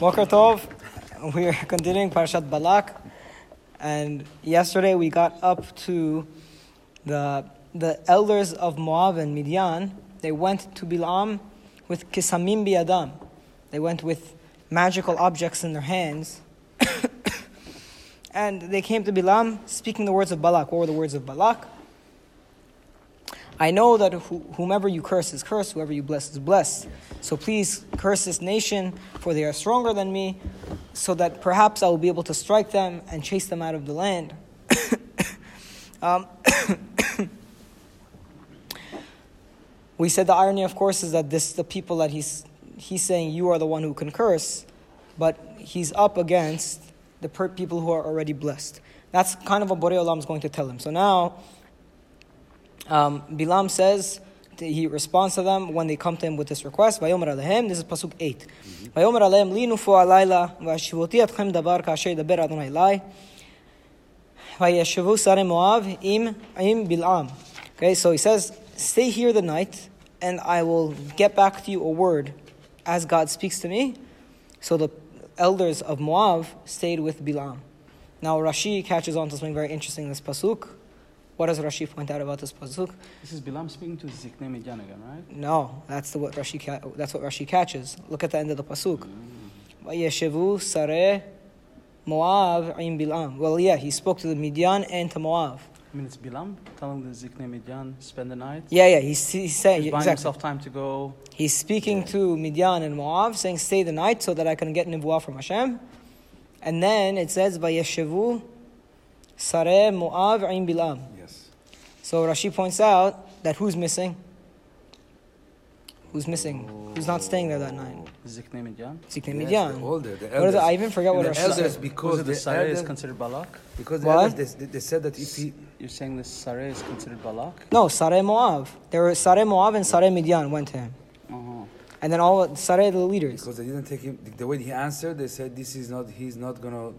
Boker Tov, we are continuing Parashat Balak, and yesterday we got up to the elders of Moab and Midian. They went to Bilam with kisamim biyadam. They went with magical objects in their hands, and they came to Bilam speaking the words of Balak. What were the words of Balak? I know that whomever you curse is cursed, whoever you bless is blessed. So please curse this nation, for they are stronger than me, so that perhaps I will be able to strike them and chase them out of the land. We said the irony, of course, is that the people that he's saying, you are the one who can curse, but he's up against the people who are already blessed. That's kind of what Borei Olam is going to tell him. So now, Bilam says, he responds to them when they come to him with this request. Vayomer alehem, this is Pasuk 8. Vayomer alehem li nufu alayla v'ashivoti atchem davar ka'asher daber Adonai lai v'yashivu sarei Moab im Bilam. Okay, so he says, stay here the night and I will get back to you a word as God speaks to me. So the elders of Moab stayed with Bilam. Now Rashi catches on to something very interesting in this Pasuk. What does Rashi point out about this pasuk? This is Bilam speaking to Ziknei Midian again, right? No, that's what Rashi catches. Look at the end of the pasuk. Vayeshevu sareh Moab im Bilam. Well, yeah, he spoke to the Midian and to Moab. I mean, it's Bilam telling the Ziknei Midian spend the night. Yeah, he's saying he's buying himself time to go. He's speaking to Midian and Moab, saying stay the night so that I can get Nevoah from Hashem. And then it says Vayeshevu sareh Moab im Bilam. So Rashi points out that who's missing? Who's missing? Who's not staying there that night? Ziknei Midian. Ziknei Midian. The older, the elders. I even forgot what Rashi said. Elders, because the Sareh is considered Balak? Because they said that if he... You're saying the Sareh is considered Balak? No, Sareh Moab. There were Sareh Moab and Sareh Midian went to him. Uh-huh. And then all Sareh, the leaders. Because they didn't take him... The way he answered, they said, he's not going to...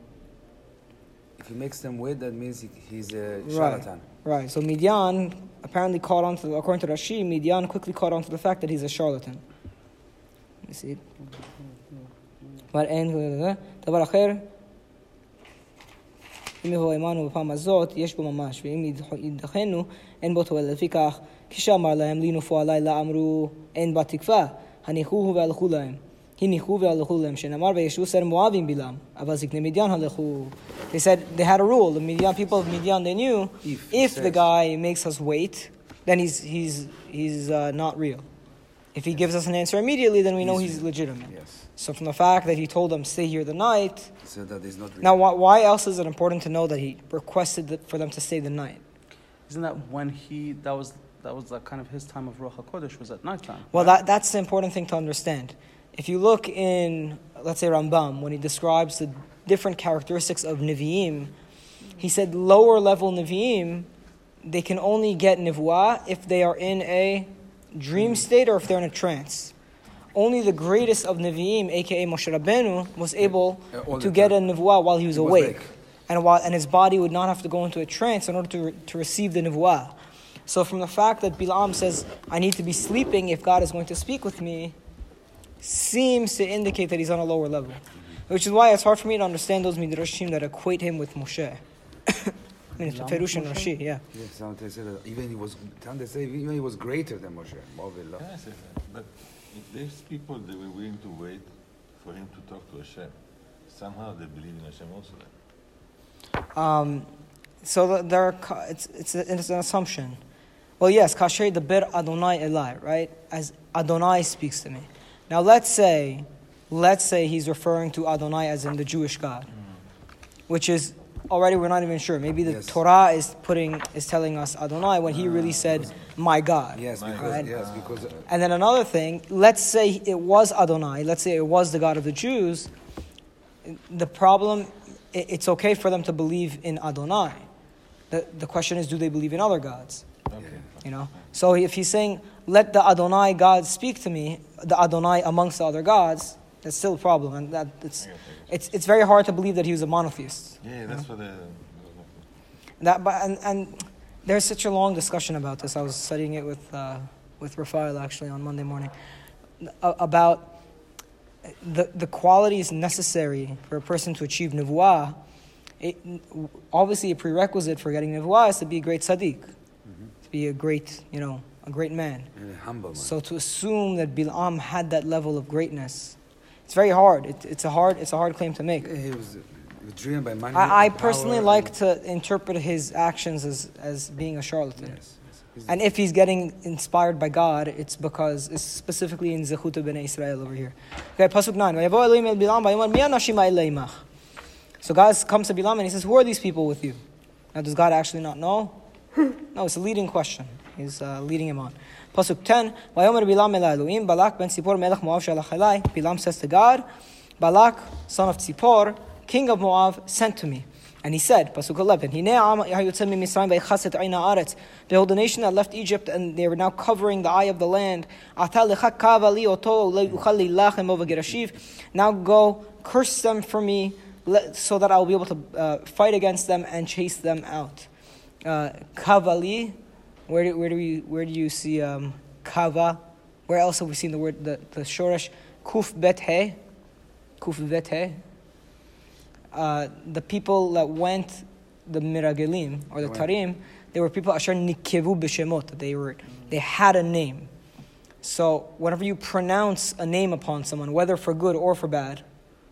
If he makes them wait, that means he's a charlatan. Right, so Midian apparently caught on to, according to Rashi, Midian quickly caught on to the fact that he's a charlatan. You see? They said they had a rule. The Midian people of Midian, they knew if the guy makes us wait, then he's not real. If he gives us an answer immediately, then we know he's legitimate. Yes. So from the fact that he told them stay here the night, so that is not real. Now why else is it important to know that he requested for them to stay the night? Isn't that when that was like kind of his time of Ruach HaKodesh was at night time? Well, right? that's the important thing to understand. If you look in, let's say, Rambam, when he describes the different characteristics of Nevi'im, he said lower level Nevi'im, they can only get Nevoah if they are in a dream state or if they're in a trance. Only the greatest of Nevi'im, a.k.a. Moshe Rabbenu, was able to get a Nevoah while he was awake. And his body would not have to go into a trance in order to receive the Nevoah. So from the fact that Bilam says, I need to be sleeping if God is going to speak with me, seems to indicate that he's on a lower level. Which is why it's hard for me to understand those Midrashim that equate him with Moshe. I mean, it's Ferush and Rashi, yeah. Yeah, some they say that even he was greater than Moshe. Can I say that? But if these people, they were willing to wait for him to talk to Hashem, somehow they believe in Hashem also then. So it's an assumption. Well, yes, Kasher Daber Adonai Elai, right? As Adonai speaks to me. Now let's say he's referring to Adonai as in the Jewish God, which is already we're not even sure. Maybe the Torah is telling us Adonai when he really said my God. Yes, because and then another thing. Let's say it was Adonai. Let's say it was the God of the Jews. The problem, it's okay for them to believe in Adonai. The question is, do they believe in other gods? Okay. You know. So if he's saying, let the Adonai God speak to me, the Adonai amongst the other gods, that's still a problem. And that it's very hard to believe that he was a monotheist. Yeah, that's what and there's such a long discussion about this. I was studying it with Raphael actually on Monday morning about the qualities necessary for a person to achieve Nevoah, obviously a prerequisite for getting Nevoah is to be a great tzaddik, to be a great, a great man. And a humble man. So to assume that Bilam had that level of greatness, it's very hard. It's a hard claim to make. He was driven by money. I personally like to interpret his actions as being a charlatan. Yes. And if he's getting inspired by God, it's because it's specifically in Zechut B'nai Israel over here. Okay, Pasuk 9. So God comes to Bilam and he says, who are these people with you? Now, does God actually not know? No, it's a leading question. He's leading him on. Pasuk 10. Bilam says to God, Balak, son of Tzipor, king of Moab, sent to me. And he said, Pasuk 11, behold, the nation that left Egypt, and they were now covering the eye of the land. Now go, curse them for me, so that I will be able to fight against them and chase them out. Kavali, where do you see kava? Where else have we seen the word, the shoresh? Kuf bet he. The people that went, the Miragelim or the Tarim, they were people asher nikevu b'shemot. They had a name. So whenever you pronounce a name upon someone, whether for good or for bad,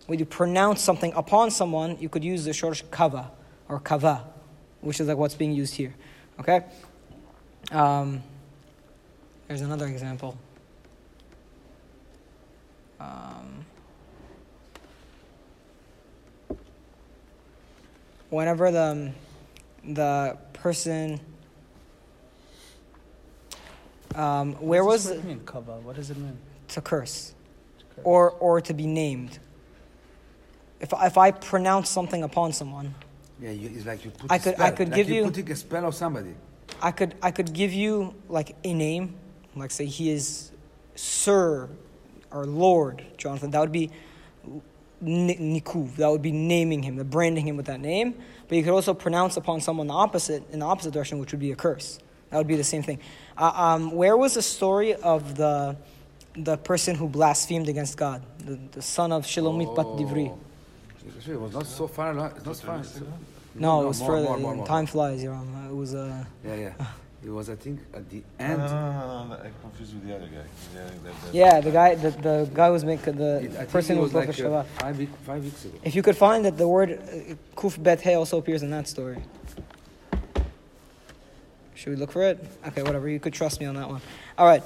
when you pronounce something upon someone, you could use the shoresh kava or kava, which is like what's being used here. Okay. There's another example. Whenever the person, where was it? What does it mean? To curse, or to be named. If I pronounce something upon someone, it's like you put. Putting a spell on somebody. I could give you like a name, like say he is Sir or Lord Jonathan. That would be Nikuv, that would be naming him, branding him with that name. But you could also pronounce upon someone in the opposite direction, which would be a curse. That would be the same thing. Where was the story of the person who blasphemed against God, the son of Shilomit Bat-Divri? It was not so far. It's not far. No, it was further. Time flies, Yaron. It was It was, I think, at the end. No, I confused with the other guy. The guy was making the person who was like Shabbat. 5 weeks ago. If you could find that the word kuf bet he also appears in that story. Should we look for it? Okay, whatever. You could trust me on that one. All right.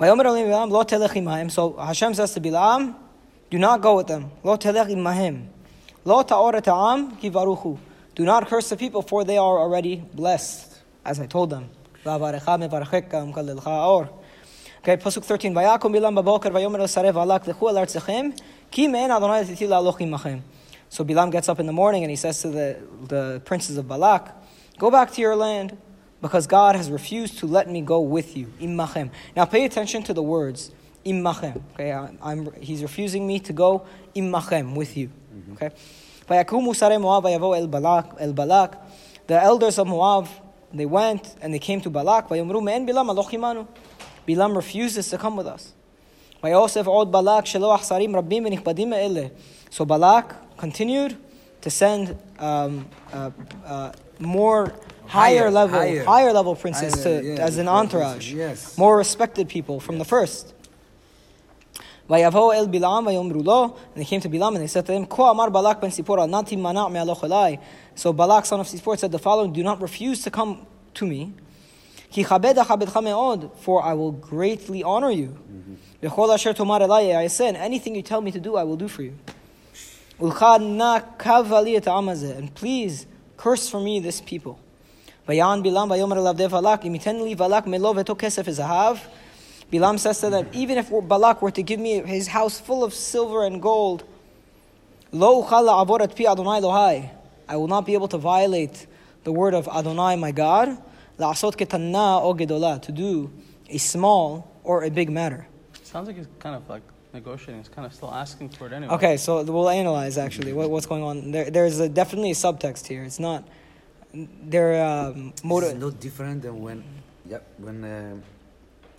So Hashem says to Bilam, do not go with them. Lo telech imahem. Lo ta'or ta'am ki varuchu. Do not curse the people, for they are already blessed, as I told them. Okay, Pasuk 13. So Bilam gets up in the morning and he says to the princes of Balak, go back to your land, because God has refused to let me go with you. Immachem. Now pay attention to the words. Immachem. Okay, he's refusing me to go immachem, with you. Okay. The elders of Moab, they went and they came to Balak. Bilam refuses to come with us. So Balak continued to send more higher level princes as an entourage, more respected people from the first. And they came to Bilam and they said to him, so Balak, son of Tzipor, said the following, do not refuse to come to me, for I will greatly honor you. Anything you tell me to do, I will do for you. And please, curse for me this people. Bilam says to them, even if Balak were to give me his house full of silver and gold, I will not be able to violate the word of Adonai, my God, to do a small or a big matter. Sounds like he's kind of like negotiating. He's kind of still asking for it anyway. Okay, so we'll analyze actually what's going on. There's definitely a subtext here. It's not... It's no different than when...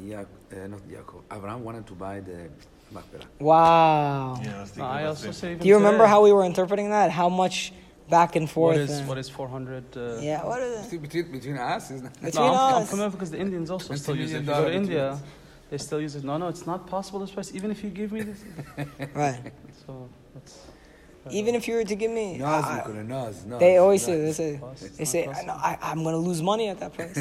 Abraham wanted to buy the Machpelah. Wow. Yeah, I also say. Do you remember how we were interpreting that? How much back and forth? What is 400? What is it? Between us? Between us. I'm coming because the Indians also still use it. If you go to India, they still use it. No, it's not possible this price, even if you give me this. Right. So that's... Even if you were to give me, they always say, they say, I'm going to lose money at that price.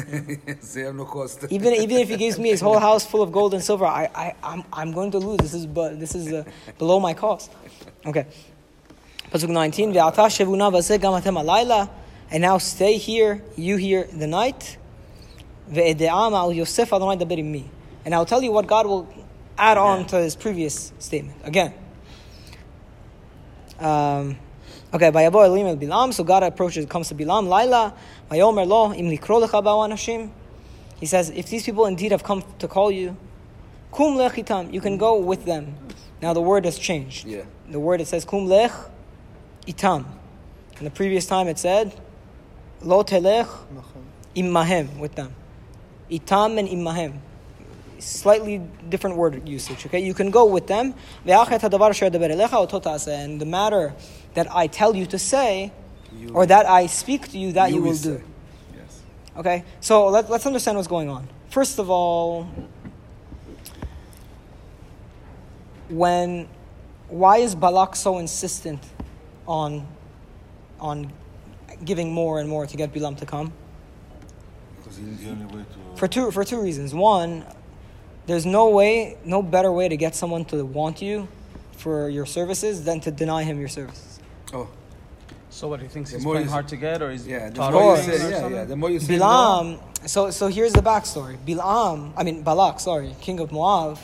You know? Even if he gives me his whole house full of gold and silver, I'm going to lose. This is below my cost. Okay, Pasuk 19. And now stay here, you here the night. And I'll tell you what God will add on to his previous statement again. So God comes to Bilam, Laila, he says, if these people indeed have come to call you, Kum lechitam, you can go with them. Now the word has changed. Yeah. The word it says Kum lech itam. And the previous time it said Lo telech immahem, with them. Itam and immahem. Slightly different word usage, okay? You can go with them. And the matter that I tell you to say, or that I speak to you, that you will do. Yes. Okay? So let's understand what's going on. First of all, why is Balak so insistent on giving more and more to get Bilam to come? Because he's the only way to... For two reasons. One... There's no better way to get someone to want you for your services than to deny him your services. Oh. So what, he thinks he's playing hard to get, or he's... Yeah, the more you say, the more you say Bilam, no. So here's the backstory. Balak, king of Moab,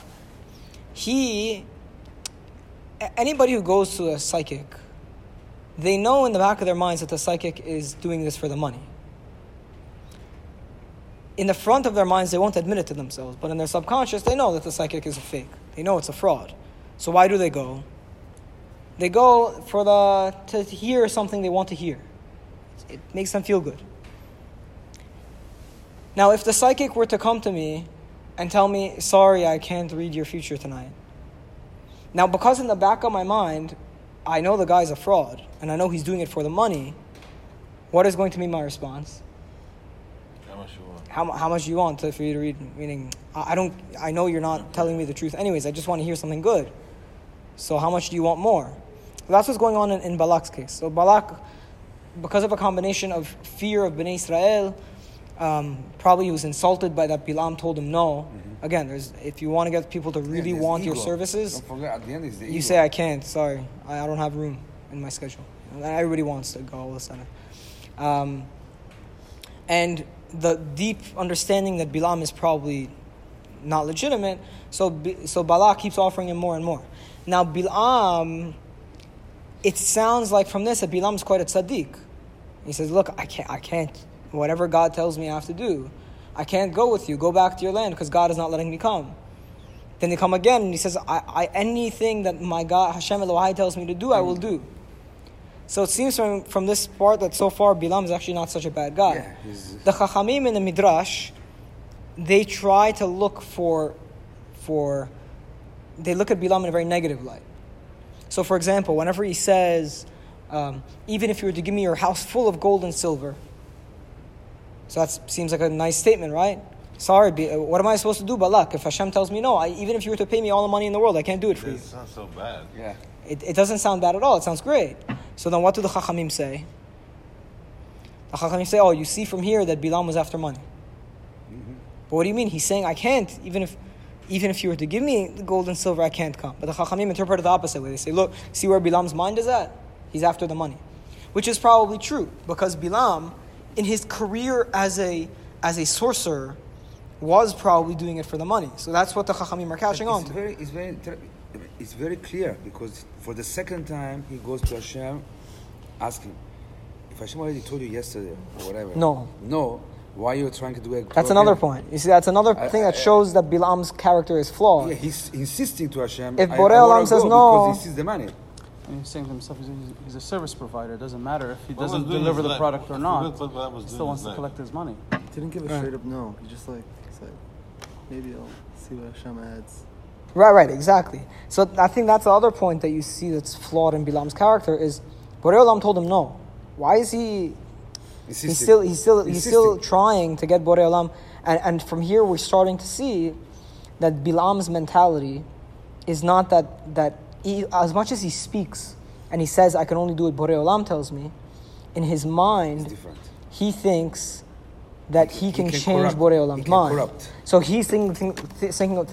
anybody who goes to a psychic, they know in the back of their minds that the psychic is doing this for the money. In the front of their minds, they won't admit it to themselves, but in their subconscious, they know that the psychic is a fake. They know it's a fraud. So why do they go? They go to hear something they want to hear. It makes them feel good. Now, if the psychic were to come to me and tell me, sorry, I can't read your future tonight. Now, because in the back of my mind, I know the guy's a fraud, and I know he's doing it for the money, what is going to be my response? How much do you want for you to read? Meaning, I know you're not telling me the truth anyways. I just want to hear something good. So how much do you want more? So that's what's going on in Balak's case. So Balak, because of a combination of fear of B'nai Israel, probably he was insulted by that Bilam told him no. Mm-hmm. Again, if you want to get people to really want your services, don't forget, at the end is the ego. You say, I can't, sorry. I don't have room in my schedule. And everybody wants to go all of a sudden. And the deep understanding that Bilam is probably not legitimate, so Balak keeps offering him more and more. Now Bilam, it sounds like from this that Bilam is quite a tzaddik. He says, "Look, I can't. Whatever God tells me, I have to do. I can't go with you. Go back to your land because God is not letting me come." Then they come again, and he says, "I anything that my God Hashem Elohai tells me to do, I will do." So it seems from this part that so far Bilam is actually not such a bad guy. Yeah, the Chachamim in the Midrash, they try to look for they look at Bilam in a very negative light. So for example, whenever he says, even if you were to give me your house full of gold and silver, so that seems like a nice statement, right? Sorry, what am I supposed to do, Balak? If Hashem tells me no, even if you were to pay me all the money in the world, I can't do it for you. It sounds so bad. Yeah. It doesn't sound bad at all. It sounds great. So then what do the Chachamim say? The Chachamim say, you see from here that Bilam was after money. Mm-hmm. But what do you mean? He's saying, I can't. Even if you were to give me the gold and silver, I can't come. But the Chachamim interpret it the opposite way. They say, look, see where Bilam's mind is at? He's after the money. Which is probably true, because Bilam, in his career as a sorcerer, was probably doing it for the money. So that's what the Chachamim are catching on to. It's very clear, because for the second time he goes to Hashem asking, if Hashem already told you yesterday or whatever. No. Why are you trying to do it? That's another point. You see, that's another thing that shows that Bilam's character is flawed. Yeah, he's insisting to Hashem. If Borei Olam says no, because he sees the money. And he's saying to himself, he's a service provider. It doesn't matter if he doesn't deliver the product or not. He still wants to collect his money. He didn't give a straight up no. He just like... maybe I'll see what Hashem adds. Right, exactly. So I think that's the other point that you see that's flawed in Bilam's character is Borei Olam told him no. Why is he? He's still trying to get Borei Olam, and from here we're starting to see that Bilam's mentality is not that he, as much as he speaks and he says I can only do what Borei Olam tells me, in his mind he thinks that he can change Borei Olam's mind. Corrupt. So he's thinking of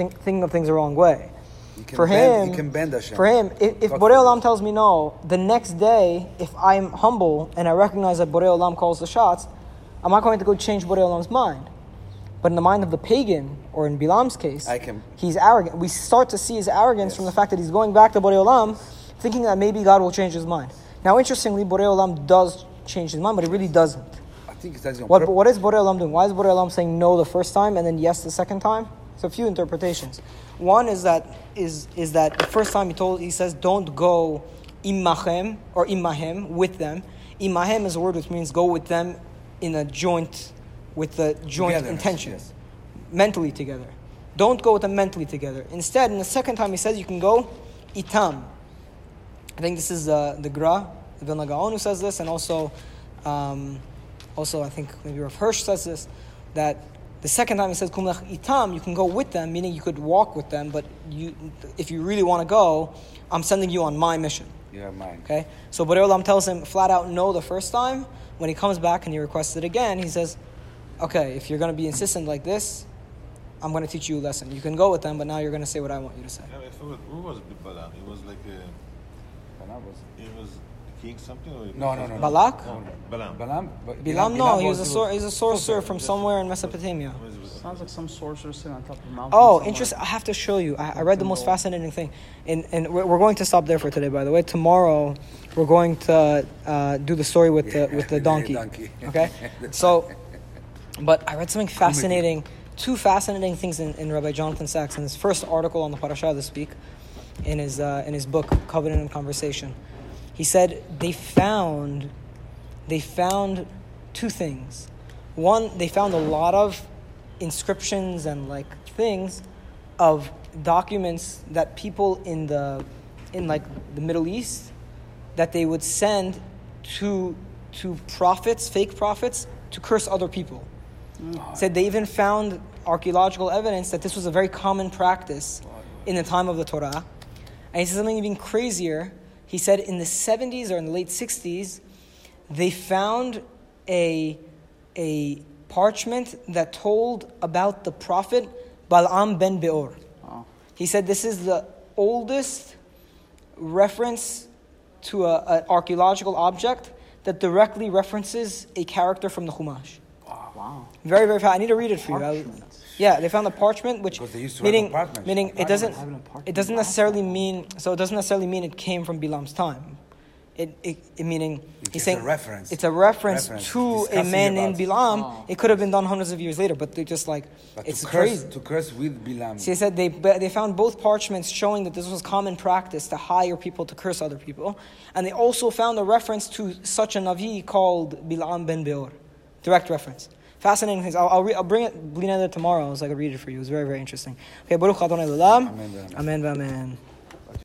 things the wrong way. For him, if Borei Olam tells me no, the next day, if I'm humble and I recognize that Borei Olam calls the shots, I'm not going to go change Borei Olam's mind. But in the mind of the pagan, or in Bilam's case, he's arrogant. We start to see his arrogance from the fact that he's going back to Borei Olam, thinking that maybe God will change his mind. Now, interestingly, Borei Olam does change his mind, but he really doesn't. I think it doesn't. What is Borei Olam doing? Why is Borei Olam saying no the first time and then yes the second time? There's a few interpretations. One is that the first time he says don't go imachem or imahem, with them. Imahem is a word which means go with them with the joint intention. Yes. Mentally together. Don't go with them mentally together. Instead, in the second time he says you can go itam. I think this is the Grah, the Vilna Gaon, who says this, and also I think maybe Rav Hirsch says this, that the second time he says kum lech itam, you can go with them, meaning you could walk with them, but if you really want to go, I'm sending you on my mission. You're mine. Okay? So Borei Olam tells him flat out no the first time. When he comes back and he requests it again, he says, okay, if you're going to be insistent like this, I'm going to teach you a lesson. You can go with them, but now you're going to say what I want you to say. Yeah, who was Balak? It was like king something? Or no. Balak? Bilam? No, he was a sorcerer from somewhere in Mesopotamia. Sounds like some sorcerer sitting on top of a mountain. Oh, interesting. I have to show you. I read the most fascinating thing. And we're going to stop there for today, by the way. Tomorrow, we're going to do the story with the donkey. Okay? So, but I read something fascinating. Two fascinating things in Rabbi Jonathan Sachs in his first article on the Parasha this week, in his book, Covenant and Conversation. He said they found two things. One, they found a lot of inscriptions and like things of documents that people in the Middle East that they would send to prophets, fake prophets, to curse other people. Mm. Said they even found archaeological evidence that this was a very common practice in the time of the Torah. And he said something even crazier. He said in the 70s or in the late 60s, they found a parchment that told about the prophet Bilam ben Beor. Oh. He said this is the oldest reference to an archaeological object that directly references a character from the Chumash. Wow. Very, very fast. I need to read it for you. Yeah, they found a parchment, which meaning it doesn't necessarily mean it came from Bilam's time. It meaning he's saying it's a reference to a man named Bilam. Oh. It could have been done hundreds of years later, but they're just like it's crazy to curse with Bilam. So he said they found both parchments showing that this was common practice to hire people to curse other people, and they also found a reference to such a Navi called Bilam ben Beor, direct reference. Fascinating things. I'll bring it tomorrow so I can read it for you. It's very, very interesting. Okay, Baruch Adonai L'olam. Amen.